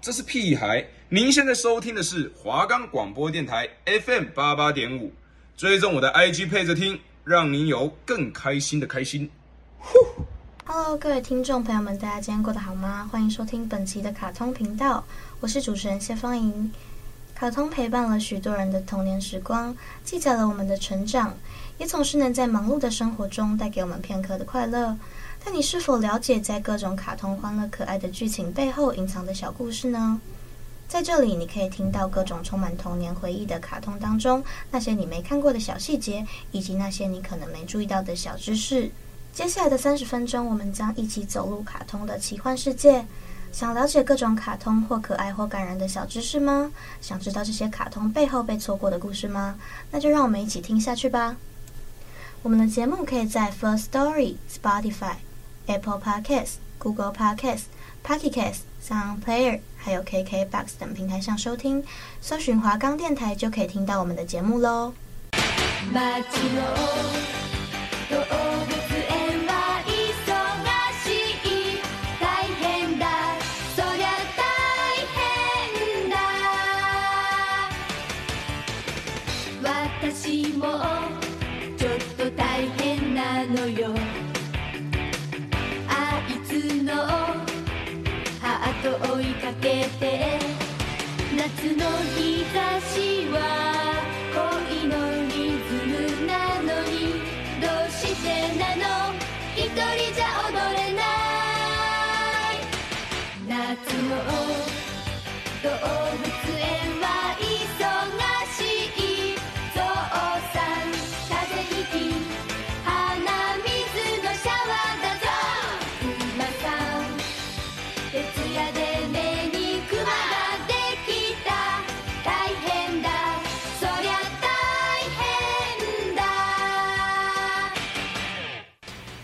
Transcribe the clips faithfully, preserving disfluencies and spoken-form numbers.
这是屁孩！您现在收听的是华冈广播电台 F M 八十八点五， 追踪我的 I G 配着听，让您有更开心的开心。Hello， 各位听众朋友们，大家今天过得好吗？欢迎收听本期的卡通频道，我是主持人谢芳莹。卡通陪伴了许多人的童年时光，记载了我们的成长，也总是能在忙碌的生活中带给我们片刻的快乐。但你是否了解，在各种卡通欢乐可爱的剧情背后隐藏的小故事呢？在这里，你可以听到各种充满童年回忆的卡通当中，那些你没看过的小细节，以及那些你可能没注意到的小知识。接下来的三十分钟，我们将一起走入卡通的奇幻世界。想了解各种卡通或可爱或感人的小知识吗？想知道这些卡通背后被错过的故事吗？那就让我们一起听下去吧。我们的节目可以在 Firstory、Spotify、Apple Podcasts、Google Podcasts、Pocket Casts、Sound Player 还有 K K Box 等平台上收听，搜寻华冈电台就可以听到我们的节目喽。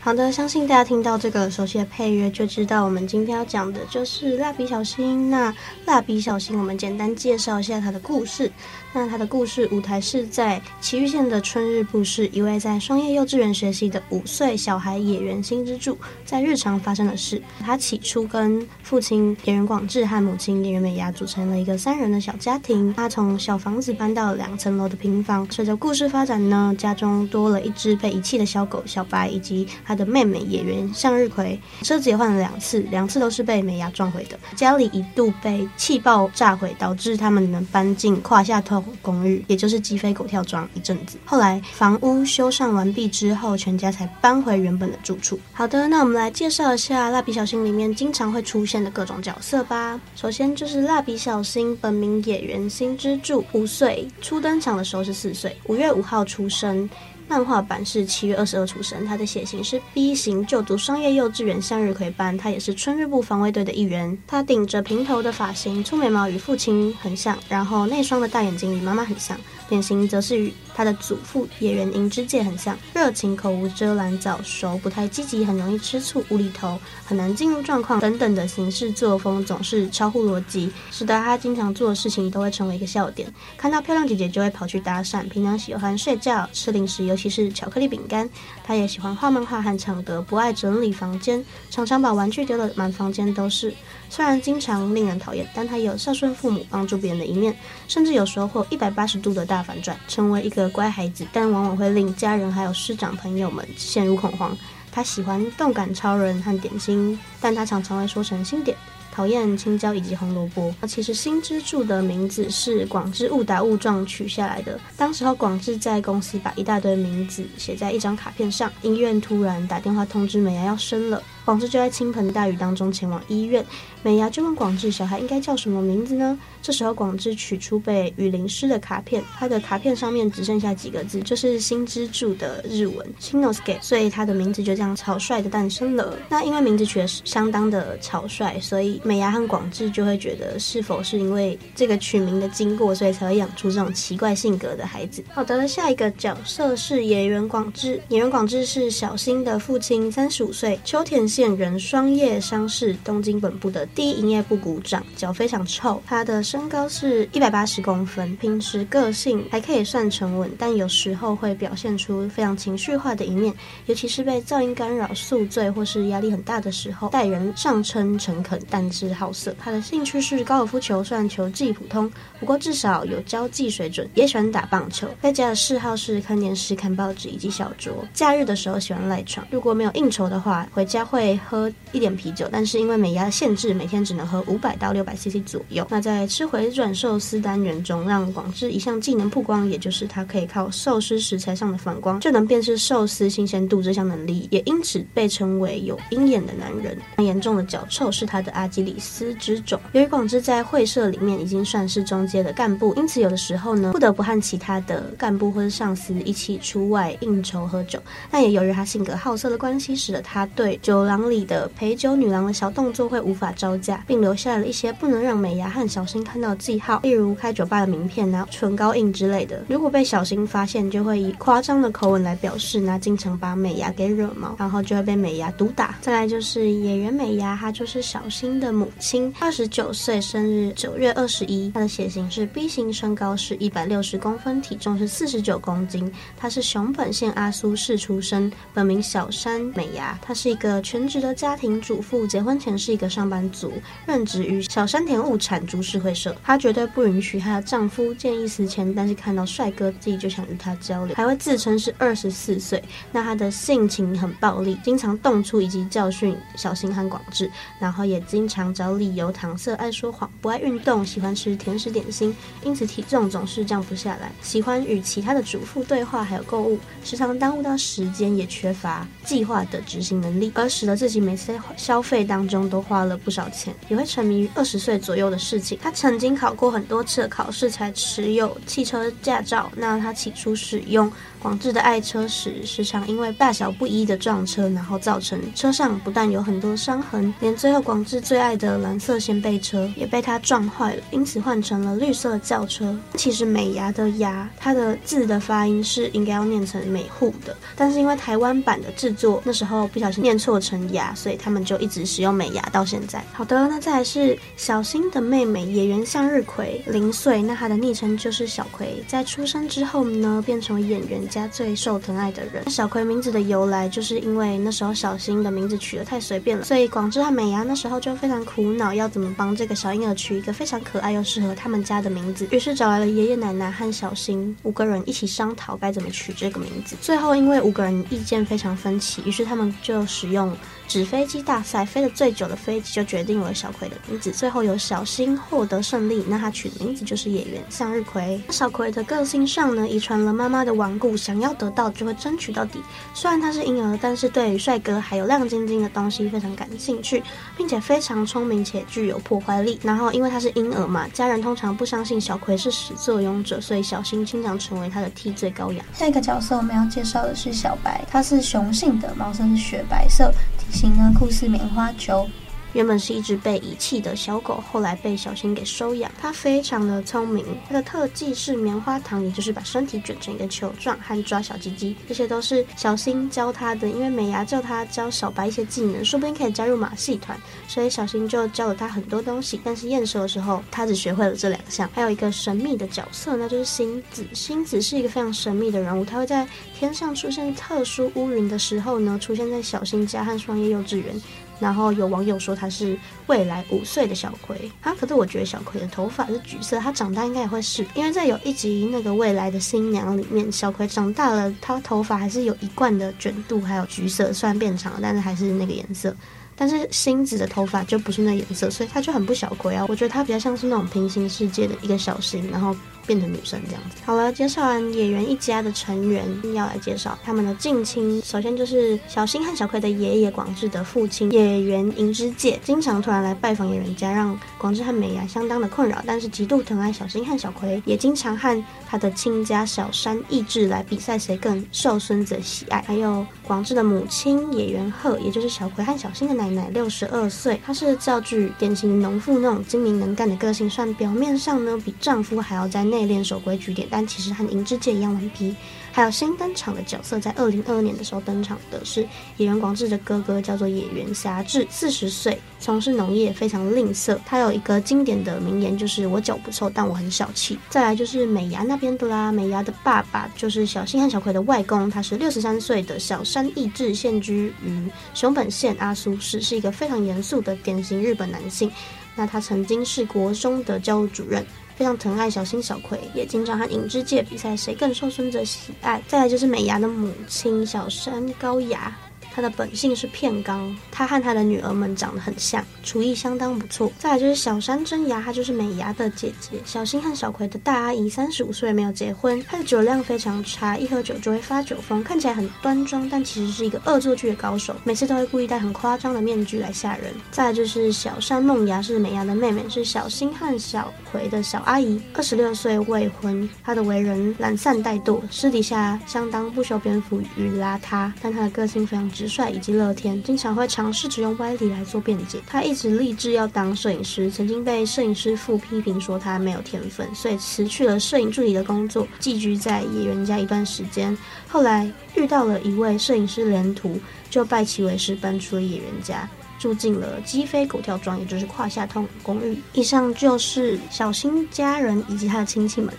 好的，相信大家听到这个熟悉的配乐就知道我们今天要讲的就是蜡笔小新。那蜡笔小新我们简单介绍一下它的故事。那它的故事舞台是在崎玉县的春日部市，一位在双叶幼稚园学习的五岁小孩野原新之助在日常发生的事。他起初跟父亲野原广志和母亲野原美雅组成了一个三人的小家庭。他从小房子搬到两层楼的平房。随着故事发展呢，家中多了一只被遗弃的小狗小白，以及他的妹妹野原向日葵，车子也换了两次，两次都是被美雅撞毁的。家里一度被气爆炸毁，导致他们能搬进胯下透公寓，也就是鸡飞狗跳庄一阵子。后来房屋修缮完毕之后，全家才搬回原本的住处。好的，那我们来介绍一下蜡笔小新里面经常会出现的各种角色吧。首先就是蜡笔小新，本名野原新之助，五岁，初登场的时候是四岁，五月五号出生。漫画版是七月二十二出生，他的血型是 B 型，就读双叶幼稚园向日葵班，他也是春日部防卫队的一员。他顶着平头的发型，粗眉毛与父亲很像，然后内双的大眼睛与妈妈很像，脸型则是与他的祖父野原银之介很像。热情，口无遮拦，早熟，不太积极，很容易吃醋，无厘头，很难进入状况等等的行事作风总是超乎逻辑，使得他经常做的事情都会成为一个笑点。看到漂亮姐姐就会跑去搭讪，平常喜欢睡觉、吃零食，尤其是巧克力饼干。他也喜欢画漫画和唱歌，不爱整理房间，常常把玩具丢得满房间都是。虽然经常令人讨厌，但他也有孝顺父母、帮助别人的一面，甚至有时候会一百八十度的大反转，成为一个乖孩子，但往往会令家人还有师长朋友们陷入恐慌。他喜欢动感超人和点心，但他常常会说成新点，讨厌青椒以及红萝卜。其实新之助的名字是广志误打误撞取下来的。当时候广志在公司把一大堆名字写在一张卡片上，医院突然打电话通知美牙要生了，广志就在倾盆大雨当中前往医院。美牙就问广志小孩应该叫什么名字呢？这时候广志取出被雨淋湿的卡片，他的卡片上面只剩下几个字，就是新之助的日文 Shinosuke， 所以他的名字就这样草率的诞生了。那因为名字取得相当的草率，所以美牙和广志就会觉得是否是因为这个取名的经过，所以才会养出这种奇怪性格的孩子。好的，下一个角色是野原广志。野原广志是小新的父亲，三十五岁，秋田线人双叶商事东京本部的第一营业部股长，脚非常臭，他的身高是一百八十公分，平时个性还可以算沉稳，但有时候会表现出非常情绪化的一面，尤其是被噪音干扰、宿醉或是压力很大的时候，待人上称诚恳，但是好色。他的兴趣是高尔夫球，虽然球技普通，不过至少有交际水准，也喜欢打棒球。在家的嗜好是看电视、看报纸以及小酌，假日的时候喜欢赖床，如果没有应酬的话，回家会喝一点啤酒，但是因为美牙限制，每天只能喝五百到六百 C C 左右。那在吃回转寿司单元中，让广志一项技能曝光，也就是他可以靠寿司食材上的反光就能辨识寿司新鲜度，这项能力也因此被称为有鹰眼的男人。严重的脚臭是他的阿基里斯之种，由于广志在会社里面已经算是中阶的干部，因此有的时候呢不得不和其他的干部或是上司一起出外应酬喝酒。但也由于他性格好色的关系，使得他对酒廊里的陪酒女郎的小动作会无法招架，并留下了一些不能让美牙和小新看到的记号，例如开酒吧的名片啊、唇膏印之类的。如果被小新发现，就会以夸张的口吻来表示，那经常把美牙给惹毛，然后就会被美牙毒打。再来就是野原美牙，她就是小新的母亲，二十九岁，生日九月二十一，她的血型是 B 型，身高是一百六十公分，体重是四十九公斤，她是熊本县阿苏市出生，本名小山美牙，她是一个全职的家庭主妇，结婚前是一个上班族，任职于小山田物产株式会社。她绝对不允许她的丈夫见异思迁，但是看到帅哥自己就想与他交流，还会自称是二十四岁。那她的性情很暴力，经常动粗以及教训小新和广志，然后也经常找理由搪塞，爱说谎，不爱运动，喜欢吃甜食点心，因此体重总是降不下来，喜欢与其他的主妇对话还有购物，时常耽误到时间，也缺乏计划的执行能力，而使得自己每次在消费当中都花了不少钱，也会沉迷于二十岁左右的事情。他曾经考过很多次的考试才持有汽车驾照。那他起初使用广志的爱车时，时常因为大小不一的撞车，然后造成车上不但有很多伤痕，连最后广志最爱的蓝色掀背车也被他撞坏了，因此换成了绿色轿车。其实美牙的牙，它的字的发音是应该要念成美户的，但是因为台湾版的制作那时候不小心念错成牙，所以他们就一直使用美牙到现在。好的，那再来是小新的妹妹野原向日葵，零岁，那她的昵称就是小葵，在出生之后呢变成演员家最受疼爱的人。小葵名字的由来就是因为那时候小新的名字取得太随便了，所以广志和美牙那时候就非常苦恼，要怎么帮这个小婴儿取一个非常可爱又适合他们家的名字，于是找来了爷爷奶奶和小新五个人一起商讨该怎么取这个名字。最后因为五个人意见非常分歧，于是他们就使用纸飞机大赛，飞得最久的飞机就决定了小葵的名字，最后由小新获得胜利，那他取的名字就是野原向日葵。小葵的个性上呢遗传了妈妈的顽固，想要得到就会争取到底，虽然他是婴儿，但是对于帅哥还有亮晶晶的东西非常感兴趣，并且非常聪明且具有破坏力。然后因为他是婴儿嘛，家人通常不相信小葵是始作俑者，所以小新经常成为他的替罪羔羊。下一个角色我们要介绍的是小白，他是雄性的，毛色是雪白色，体型呢酷似棉花球，原本是一只被遗弃的小狗，后来被小新给收养。它非常的聪明，它的特技是棉花糖，也就是把身体卷成一个球状和抓小鸡鸡，这些都是小新教它的。因为美牙叫它教小白一些技能，说不定可以加入马戏团，所以小新就教了它很多东西，但是验收的时候它只学会了这两项。还有一个神秘的角色，那就是星子。星子是一个非常神秘的人物，它会在天上出现特殊乌云的时候呢出现在小新家和双叶幼稚园，然后有网友说他是未来五岁的小葵啊，可是我觉得小葵的头发是橘色，他长大应该也会是，因为在有一集那个未来的新娘里面，小葵长大了，他头发还是有一贯的卷度，还有橘色，虽然变长了，但是还是那个颜色。但是星子的头发就不是那颜色，所以他就很不小葵啊，我觉得他比较像是那种平行世界的一个小新，然后变成女生这样子。好了，介绍完野原一家的成员，要来介绍他们的近亲。首先就是小新和小葵的爷爷广志的父亲野原银之介，经常突然来拜访野原家，让广志和美牙相当的困扰，但是极度疼爱小新和小葵，也经常和他的亲家小山义志来比赛谁更受孙子的喜爱。还有广志的母亲野原鹤，也就是小葵和小新的奶奶，六十二岁，她是教具典型农妇那种精明能干的个性，算表面上呢比丈夫还要在内内敛守规矩点，但其实和银之界一样顽皮。还有新登场的角色，在二零二二年的时候登场的是野原广志的哥哥，叫做野原侠志，四十岁，从事农业，非常吝啬。他有一个经典的名言，就是我脚不臭，但我很小气。再来就是美牙那边的啦，美牙的爸爸就是小新和小葵的外公，他是六十三岁的小山义志，现居于熊本县阿苏市，是一个非常严肃的典型日本男性。那他曾经是国中的教务主任，非常疼爱小新小葵，也经常和影之界比赛谁更受孙子喜爱。再来就是美牙的母亲小山高牙，他的本性是片刚，他和他的女儿们长得很像，厨艺相当不错。再来就是小山真牙，她就是美牙的姐姐，小新和小葵的大阿姨，三十五岁，没有结婚。她的酒量非常差，一喝酒就会发酒疯，看起来很端庄，但其实是一个恶作剧的高手，每次都会故意戴很夸张的面具来吓人。再来就是小山梦牙，是美牙的妹妹，是小新和小葵的小阿姨，二十六岁，未婚。她的为人懒散怠惰，私底下相当不修边幅与邋遢，但她的个性非常直率以及乐天，经常会尝试只用歪理来做辩解。他一直立志要当摄影师，曾经被摄影师傅批评说他没有天分，所以辞去了摄影助理的工作，寄居在野原家一段时间。后来遇到了一位摄影师连途，就拜其为师，搬出了野原家，住进了鸡飞狗跳庄，也就是胯下通公寓。以上就是小新家人以及他的亲戚们。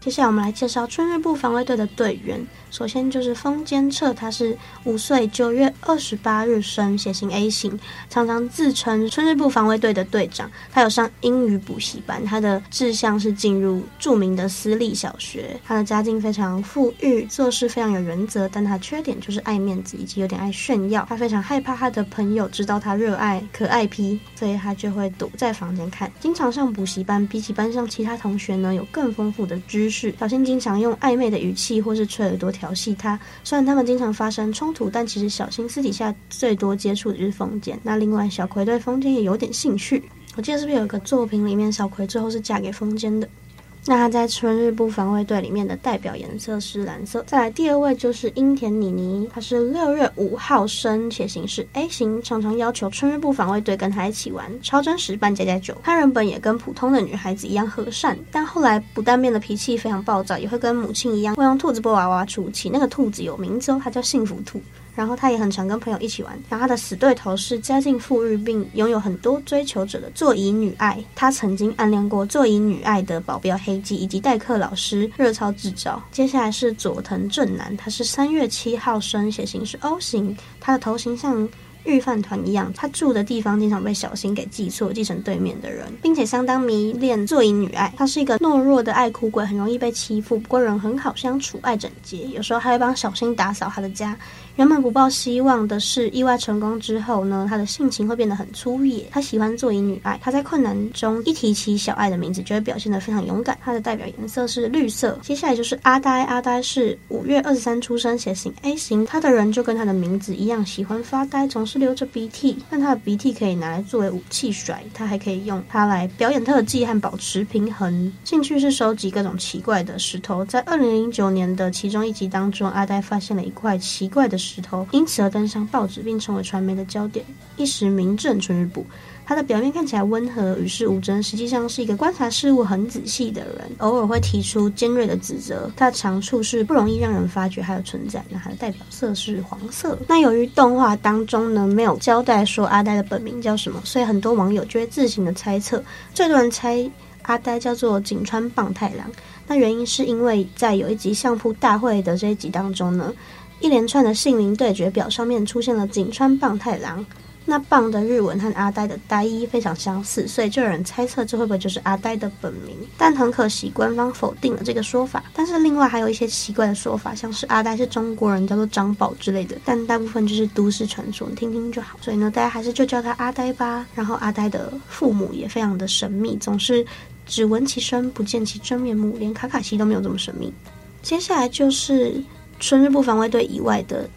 接下来我们来介绍春日部防卫队的队员。首先就是风间彻，他是五岁，九月二十八日生，血型 A 型，常常自称春日部防卫队的队长。他有上英语补习班，他的志向是进入著名的私立小学。他的家境非常富裕，做事非常有原则，但他缺点就是爱面子以及有点爱炫耀。他非常害怕他的朋友知道他热爱可爱 P， 所以他就会躲在房间看，经常上补习班。比起班上其他同学呢，有更丰富的知识。小新经常用暧昧的语气或是吹耳朵调戏他，虽然他们经常发生冲突，但其实小新私底下最多接触的是风间。那另外小葵对风间也有点兴趣，我记得是不是有一个作品里面小葵最后是嫁给风间的。那他在春日部防卫队里面的代表颜色是蓝色。再来第二位就是樱田妮妮，她是六月五号生，血型是 A 型，常常要求春日部防卫队跟她一起玩超真实扮家家酒。她原本也跟普通的女孩子一样和善，但后来不但变得脾气非常暴躁，也会跟母亲一样会用兔子拨娃娃出气。那个兔子有名字哦，它叫幸福兔。然后他也很常跟朋友一起玩。然后他的死对头是家境富裕并拥有很多追求者的座椅女爱，他曾经暗恋过座椅女爱的保镖黑姬以及代课老师热操制造。接下来是佐藤正男，他是三月七号生，血型是 O 型，他的头型像御饭团一样，他住的地方经常被小新给记错，记成对面的人，并且相当迷恋座椅女爱。他是一个懦弱的爱哭鬼，很容易被欺负，不过人很好相处，爱整洁，有时候还会帮小新打扫他的家。原本不抱希望的是，意外成功之后呢，他的性情会变得很粗野。他喜欢座椅女爱，他在困难中一提起小爱的名字就会表现得非常勇敢。他的代表颜色是绿色。接下来就是阿呆，阿呆是五月二十三出生，血型 A 型，他的人就跟他的名字一样，喜欢发呆，总是流着鼻涕，但他的鼻涕可以拿来作为武器甩，他还可以用它来表演特技和保持平衡。兴趣是收集各种奇怪的石头，在二零零九年的其中一集当中，阿呆发现了一块奇怪的石头石头，因此而登上报纸并成为传媒的焦点，一时名震春日部。他的表面看起来温和与世无争，实际上是一个观察事物很仔细的人，偶尔会提出尖锐的指责。他的长处是不容易让人发觉他的存在。那他的代表色是黄色。那由于动画当中呢没有交代说阿呆的本名叫什么，所以很多网友就会自行的猜测，最多人猜阿呆叫做井川棒太郎。那原因是因为在有一集相扑大会的这一集当中呢，一连串的姓名对决表上面出现了井川棒太郎，那棒的日文和阿呆的呆一非常相似，所以就有人猜测这会不会就是阿呆的本名，但很可惜官方否定了这个说法。但是另外还有一些奇怪的说法，像是阿呆是中国人叫做张宝之类的，但大部分就是都市传说，你听听就好。所以呢大家还是就叫他阿呆吧。然后阿呆的父母也非常的神秘，总是只闻其声不见其真面目，连卡卡西都没有这么神秘。接下来就是春日部防卫队以外的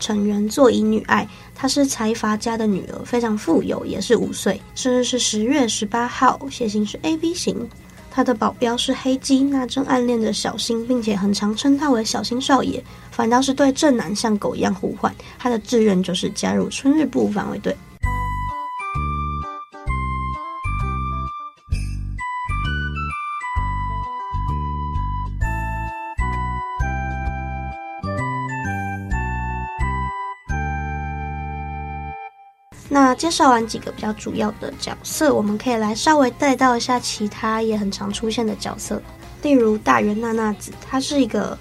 成员座椅女爱，她是财阀家的女儿，非常富有，也是五岁，生日是十月十八号，血型是 A B 型，她的保镖是黑姬，那正暗恋着小新，并且很常称她为小新少爷，反倒是对正男像狗一样呼唤。她的志愿就是加入春日部防卫队。那介绍完几个比较主要的角色，我们可以来稍微带到一下其他也很常出现的角色，例如大原娜娜子，她是一个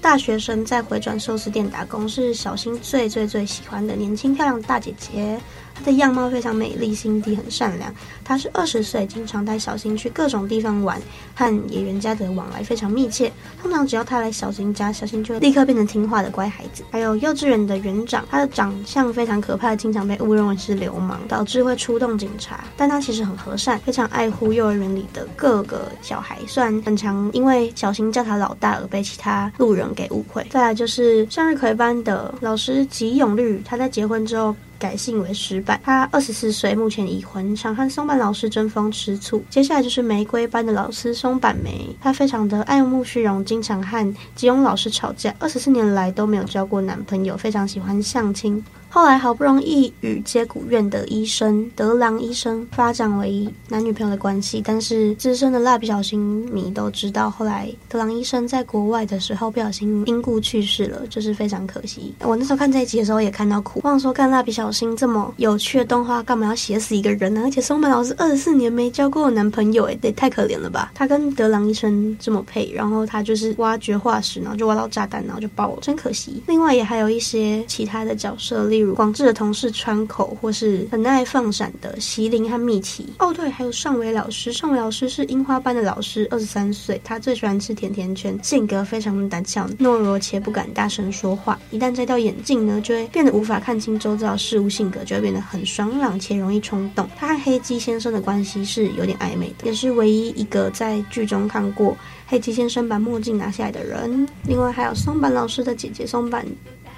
大学生，在回转寿司店打工，是小新最最最喜欢的年轻漂亮大姐姐。她的样貌非常美丽，心地很善良。她是二十岁，经常带小新去各种地方玩，和野原家的往来非常密切。通常只要她来小新家，小新就立刻变成听话的乖孩子。还有幼稚园的园长，她的长相非常可怕，经常被误认为是流氓，导致会出动警察。但她其实很和善，非常爱护幼儿园里的各个小孩，虽然很常因为小新叫她老大而被其他路人给误会。再来就是向日葵班的老师吉永绿，她在结婚之后改姓为石坂，她二十四岁，目前已婚，常和松坂老师争风吃醋。接下来就是玫瑰班的老师松坂梅，她非常的爱慕虚荣，经常和吉永老师吵架，二十四年来都没有交过男朋友，非常喜欢相亲。后来好不容易与接骨院的医生德郎医生发展为男女朋友的关系，但是资深的蜡笔小新迷都知道，后来德郎医生在国外的时候不小心因故去世了，就是非常可惜。我那时候看这一集的时候也看到哭，忘说看蜡笔小新这么有趣的动画干嘛要写死一个人呢、啊？而且松本老师二十四年没交过男朋友、欸，哎，得太可怜了吧？他跟德郎医生这么配，然后他就是挖掘化石，然后就挖到炸弹，然后就爆了，真可惜。另外也还有一些其他的角色，例如广志的同事川口，或是很爱放闪的席琳和蜜奇。哦对，还有上尾老师，上尾老师是樱花班的老师，二十三岁，他最喜欢吃甜甜圈，性格非常胆小懦弱且不敢大声说话，一旦摘掉眼镜呢就会变得无法看清周遭事物，性格就会变得很爽朗且容易冲动。他和黑鸡先生的关系是有点暧昧的，也是唯一一个在剧中看过黑鸡先生把墨镜拿下来的人。另外还有松坂老师的姐姐松坂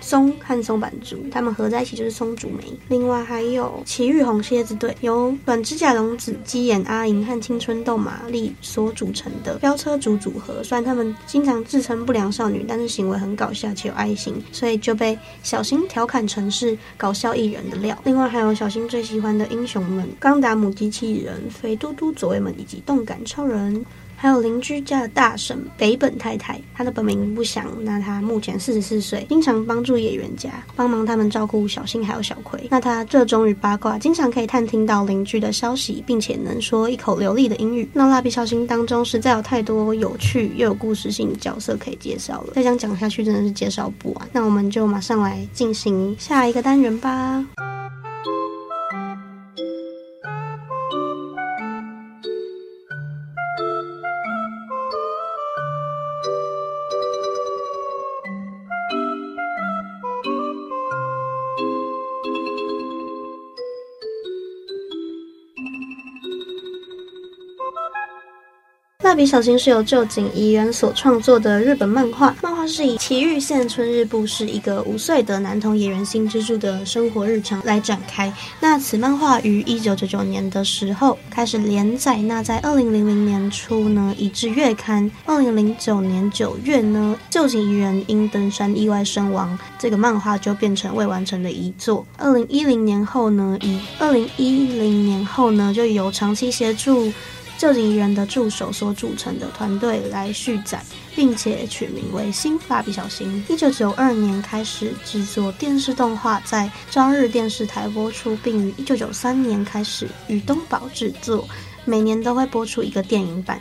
松和松坂竹，他们合在一起就是松竹梅。另外还有奇遇红蝎子队，由短指甲龙子、基眼阿银和青春豆玛丽所组成的飙车族组合，虽然他们经常自称不良少女，但是行为很搞笑且有爱心，所以就被小新调侃成是搞笑艺人的料。另外还有小新最喜欢的英雄们，冈达姆机器人、肥嘟嘟左卫门以及动感超人。还有邻居家的大婶北本太太，她的本名不详，那她目前四十四岁，经常帮助野原家，帮忙他们照顾小新还有小葵。那她热衷于八卦，经常可以探听到邻居的消息，并且能说一口流利的英语。那蜡笔小新当中实在有太多有趣又有故事性的角色可以介绍了，再这样讲下去真的是介绍不完。那我们就马上来进行下一个单元吧。蜡笔小新是由臼井仪原所创作的日本漫画，漫画是以埼玉县春日部市一个五岁的男童野原新之助的生活日常来展开。那此漫画于一九九九年的时候开始连载，那在二零零零年初呢，移至月刊。二零零九年九月呢，臼井仪原因登山意外身亡，这个漫画就变成未完成的遗作。二零一零年后呢，以二零一零年后呢，就由长期协助臼井仪原的助手所组成的团队来续载，并且取名为新蜡笔小新。一九九二年开始制作电视动画，在朝日电视台播出，并于一九九三年开始与东宝制作，每年都会播出一个电影版。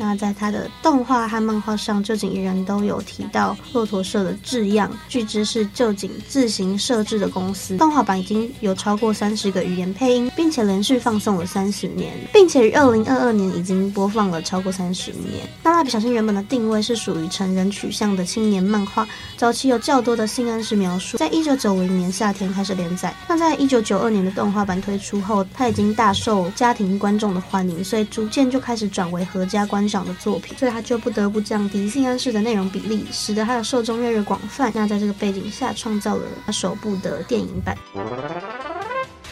那在他的动画和漫画上，臼井仪原都有提到骆驼社的字样，据知是臼井自行设置的公司。动画版已经有超过三十个语言配音，并且连续放送了三十年，并且于二零二二年已经播放了超过三十年。那蜡笔小新原本的定位是属于成人取向的青年漫画，早期有较多的性暗示描述，在一九九零年夏天开始连载。那在一九九二年的动画版推出后，它已经大受家庭观众的欢迎，所以逐渐就开始转为合家观。的作品，所以他就不得不降低性暗示的内容比例，使得他的受众越来越广泛。那在这个背景下，创造了他首部的电影版。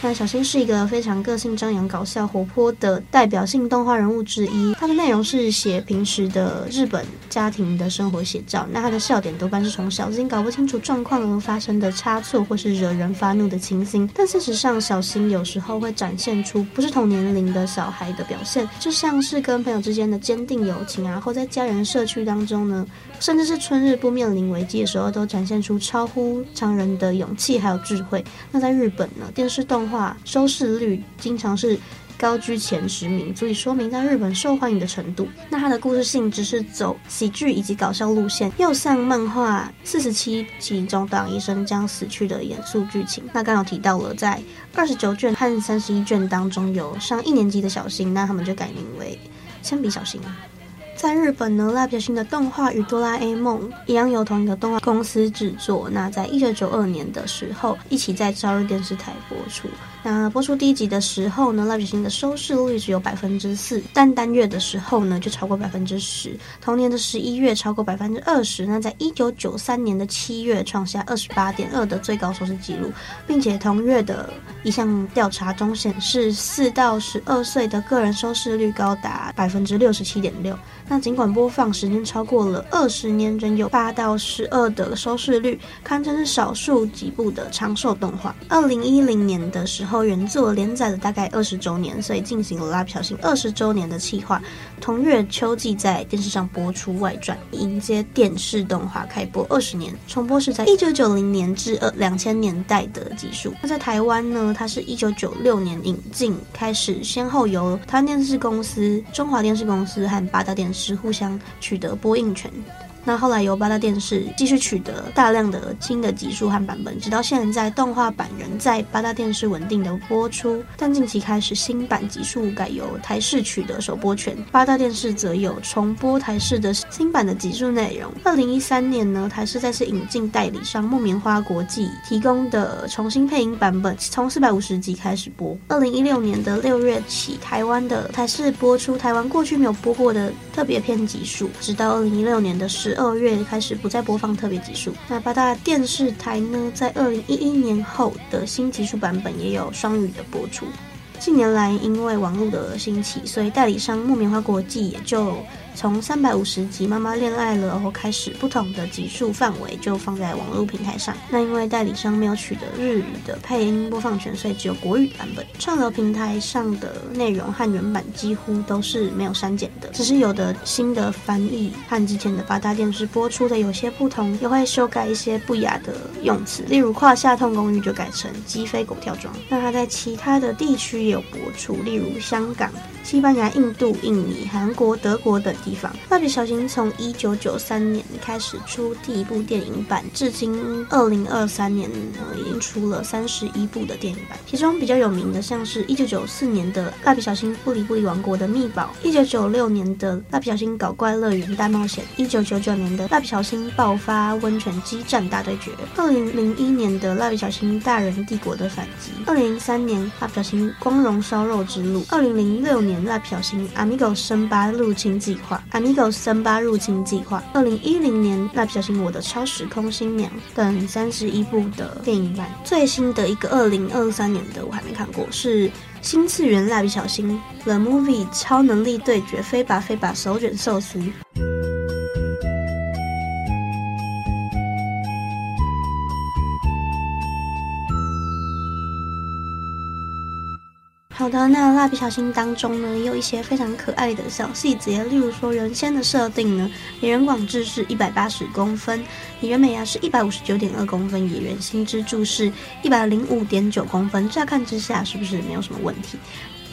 那小新是一个非常个性张扬、搞笑活泼的代表性动画人物之一，他的内容是写平时的日本家庭的生活写照。那他的笑点多半是从小新搞不清楚状况而发生的差错，或是惹人发怒的情形。但事实上，小新有时候会展现出不是同年龄的小孩的表现，就像是跟朋友之间的坚定友情啊，或在家人社区当中呢甚至是春日部面临危机的时候，都展现出超乎常人的勇气还有智慧。那在日本呢，电视动画收视率经常是高居前十名，足以说明在日本受欢迎的程度。那它的故事性质是走喜剧以及搞笑路线，又像漫画四十七集中岛医生将死去的严肃剧情。那刚刚有提到了，在二十九卷和三十一卷当中有上一年级的小新，那他们就改名为铅笔小新。在日本呢，蜡笔小新的动画与哆啦 A 梦一样由同一个动画公司制作，那在一九九二年的时候一起在朝日电视台播出。那播出第一集的时候呢，蜡笔小新的收视率只有 百分之四， 但单月的时候呢就超过 百分之十， 同年的十一月超过 百分之二十， 那在一九九三年的七月创下 二十八点二 的最高收视纪录，并且同月的一项调查中显示四到十二岁的个人收视率高达 百分之六十七点六。那尽管播放时间超过了二十年，仍有八到十二的收视率，堪称是少数几部的长寿动画。二零一零年的时候，原作连载了大概二十周年，所以进行了蜡笔小新二十周年的企划。同月秋季在电视上播出外传，迎接电视动画开播二十年，重播是在一九九零年至二零零零年代的集数。那在台湾呢，它是一九九六年引进开始，先后由台湾电视公司、中华电视公司和八大电视是互相取得播映权，那后来由八大电视继续取得大量的新的集数和版本，直到现在动画版仍在八大电视稳定的播出，但近期开始新版集数改由台视取得首播权，八大电视则有重播台视的新版的集数内容。二零一三年呢，台视再次引进代理商木棉花国际提供的重新配音版本，从四百五十集开始播。二零一六年的六月起，台湾的台视播出台湾过去没有播过的特别片集数，直到二零一六年的十二月开始不再播放特别集数。那八大电视台呢，在二零一一年后的新集数版本也有双语的播出。近年来因为网络的兴起，所以代理商木棉花国际也就从三百五十集妈妈恋爱了后开始，不同的集数范围就放在网络平台上。那因为代理商没有取得日语的配音播放权，所以只有国语版本。串流平台上的内容和原版几乎都是没有删减的，只是有的新的翻译和之前的八大电视播出的有些不同，也会修改一些不雅的用词，例如胯下痛公寓就改成鸡飞狗跳装。那它在其他的地区也有播出，例如香港、西班牙、印度、印尼、韩国、德国等地方。蜡笔小新从一九九三年开始出第一部电影版，至今二零二三年、呃、已经出了三十一部的电影版，其中比较有名的像是一九九四年的蜡笔小新布里布里王国的秘宝，一九九六年的蜡笔小新搞怪乐园大冒险，一九九九年的蜡笔小新爆发温泉激战大对决，二零零一年的蜡笔小新大人帝国的反击，二零零三年蜡笔小新光荣烧肉之路，二零零六年蜡笔小新 Amigo 森巴入侵计划 Amigo 森巴入侵计划，二零一零年蜡笔小新我的超时空新娘等三十一部的电影版。最新的一个二零二三年的我还没看过，是新次元蜡笔小新 The Movie 超能力对决飞吧飞吧手卷寿司。好的，那蜡笔小新当中呢，也有一些非常可爱的小细节，例如说人仙的设定呢，野原广志是一百八十公分，野原美呀是 一百五十九点二公分，野原新之助是 一百零五点九公分，乍看之下是不是没有什么问题？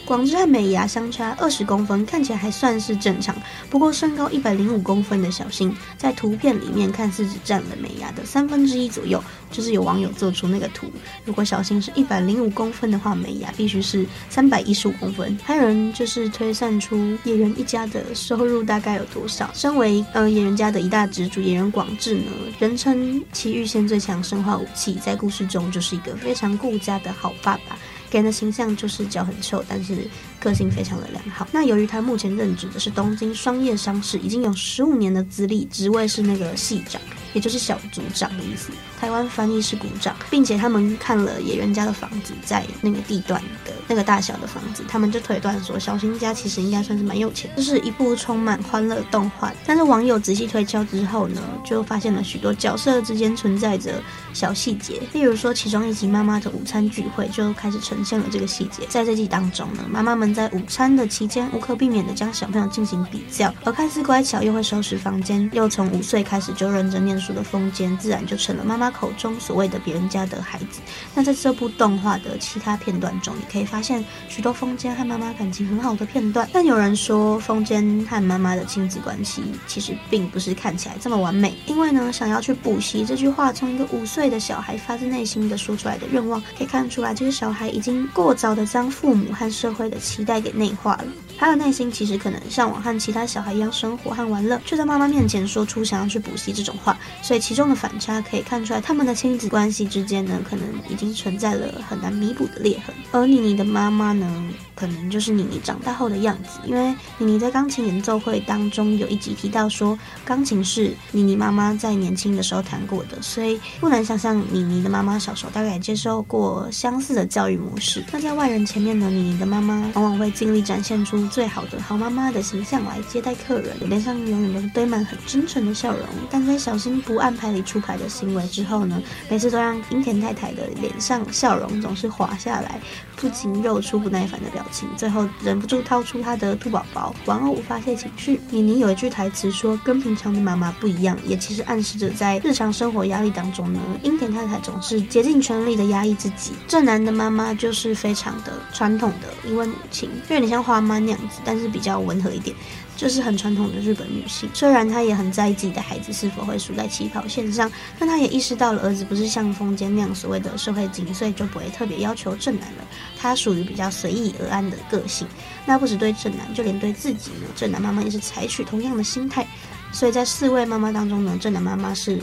广志和美牙相差二十公分，看起来还算是正常。不过身高一百零五公分的小新在图片里面看似只占了美牙的三分之一左右，就是有网友做出那个图，如果小新是一百零五公分的话，美牙必须是三百一十五公分。还有人就是推算出野原一家的收入大概有多少，身为呃野原家的一大支柱，野原广志呢，人称奇遇县最强生化武器，在故事中就是一个非常顾家的好爸爸，给人的形象就是脚很臭，但是个性非常的良好。那由于他目前任职的是东京商业商事，已经有十五年的资历，职位是那个系长。也就是小组长的意思，台湾翻译是股长，并且他们看了野原家的房子，在那个地段的那个大小的房子，他们就推断说小新家其实应该算是蛮有钱。这是一部充满欢乐动画，但是网友仔细推敲之后呢，就发现了许多角色之间存在着小细节，例如说其中一集妈妈的午餐聚会就开始呈现了这个细节。在这集当中呢，妈妈们在午餐的期间无可避免的将小朋友进行比较，而看似乖巧又会收拾房间，又从五岁开始就认真念书的风间，自然就成了妈妈口中所谓的别人家的孩子。那在这部动画的其他片段中，你可以发现许多风间和妈妈感情很好的片段，但有人说风间和妈妈的亲子关系其实并不是看起来这么完美，因为呢，想要去补习这句话从一个五岁的小孩发自内心的说出来的愿望，可以看出来这个小孩已经过早的将父母和社会的期待给内化了。他的内心其实可能向往和其他小孩一样生活和玩乐，却在妈妈面前说出想要去补习这种话，所以其中的反差可以看出来，他们的亲子关系之间呢，可能已经存在了很难弥补的裂痕。而妮妮的妈妈呢，可能就是妮妮长大后的样子，因为妮妮在钢琴演奏会当中有一集提到说，钢琴是妮妮妈妈在年轻的时候弹过的，所以不难想象妮妮的妈妈小时候大概也接受过相似的教育模式。那在外人前面呢，妮妮的妈妈往往会尽力展现出最好的好妈妈的形象来接待客人，脸上永远都是堆满很真诚的笑容，但在小新不按牌理出牌的行为之后呢，每次都让樱田太太的脸上笑容总是滑下来，不仅露出不耐烦的表情，最后忍不住掏出他的兔宝宝玩偶发泄情绪。妮妮有一句台词说跟平常的妈妈不一样，也其实暗示着在日常生活压力当中呢，樱田太太总是竭尽全力的压抑自己。正男的妈妈就是非常的传统的一位母亲，就有点像花妈那样子，但是比较温和一点，就是很传统的日本女性。虽然她也很在意自己的孩子是否会输在起跑线上，但她也意识到了儿子不是像风间那样所谓的社会精，所以就不会特别要求正男了。她属于比较随意而安的个性，那不只对正男，就连对自己呢，正男妈妈也是采取同样的心态。所以在四位妈妈当中呢，正男妈妈是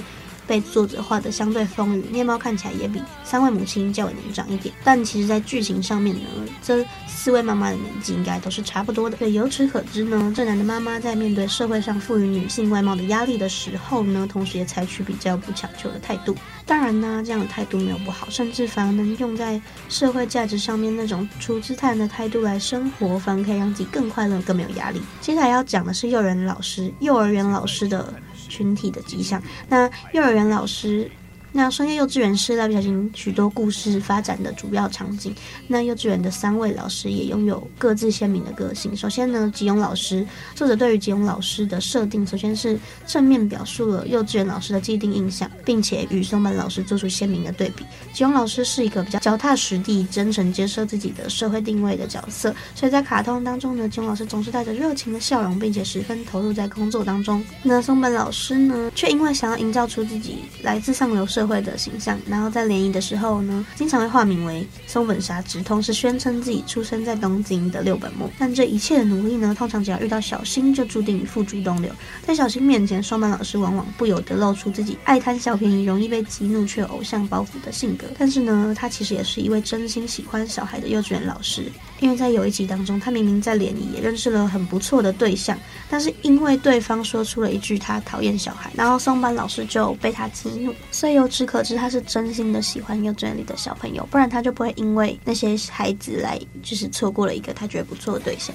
被作者画的相对丰腴，面貌看起来也比三位母亲较为年长一点，但其实在剧情上面呢，这四位妈妈的年纪应该都是差不多的。对，由此可知呢，正男的妈妈在面对社会上赋予女性外貌的压力的时候呢，同时也采取比较不强求的态度。当然呢，这样的态度没有不好，甚至反而能用在社会价值上面，那种处之泰然的态度来生活，反而可以让自己更快乐更没有压力。接下来要讲的是幼人老师幼儿园老师的群体的迹象。那幼儿园老师，那深夜幼稚园是蜡笔小新许多故事发展的主要场景。那幼稚园的三位老师也拥有各自鲜明的个性。首先呢，吉永老师，作者对于吉永老师的设定，首先是正面表述了幼稚园老师的既定印象，并且与松本老师做出鲜明的对比。吉永老师是一个比较脚踏实地、真诚接受自己的社会定位的角色，所以在卡通当中呢，吉永老师总是带着热情的笑容，并且十分投入在工作当中。那松本老师呢，却因为想要营造出自己来自上流社社会的形象，然后在联谊的时候呢，经常会化名为松本纱织，同时宣称自己出生在东京的六本木。但这一切的努力呢，通常只要遇到小新，就注定付诸东流。在小新面前，松本老师往往不由得露出自己爱贪小便宜、容易被激怒却有偶像包袱的性格。但是呢，他其实也是一位真心喜欢小孩的幼稚园老师，因为在有一集当中，他明明在联谊也认识了很不错的对象，但是因为对方说出了一句他讨厌小孩，然后松本老师就被他激怒，所以有只可知他是真心的喜欢幼稚园里的小朋友，不然他就不会因为那些孩子来就是错过了一个他觉得不错的对象。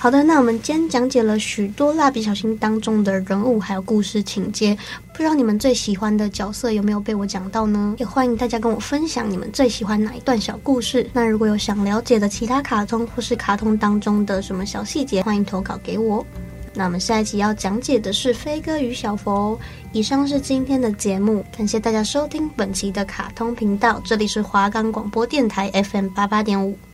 好的，那我们今天讲解了许多蜡笔小新当中的人物还有故事情节，不知道你们最喜欢的角色有没有被我讲到呢？也欢迎大家跟我分享你们最喜欢哪一段小故事。那如果有想了解的其他卡通或是卡通当中的什么小细节，欢迎投稿给我。那我们下一集要讲解的是飞哥与小佛哦。以上是今天的节目，感谢大家收听本期的卡通频道，这里是华冈广播电台 F M 八十八点五。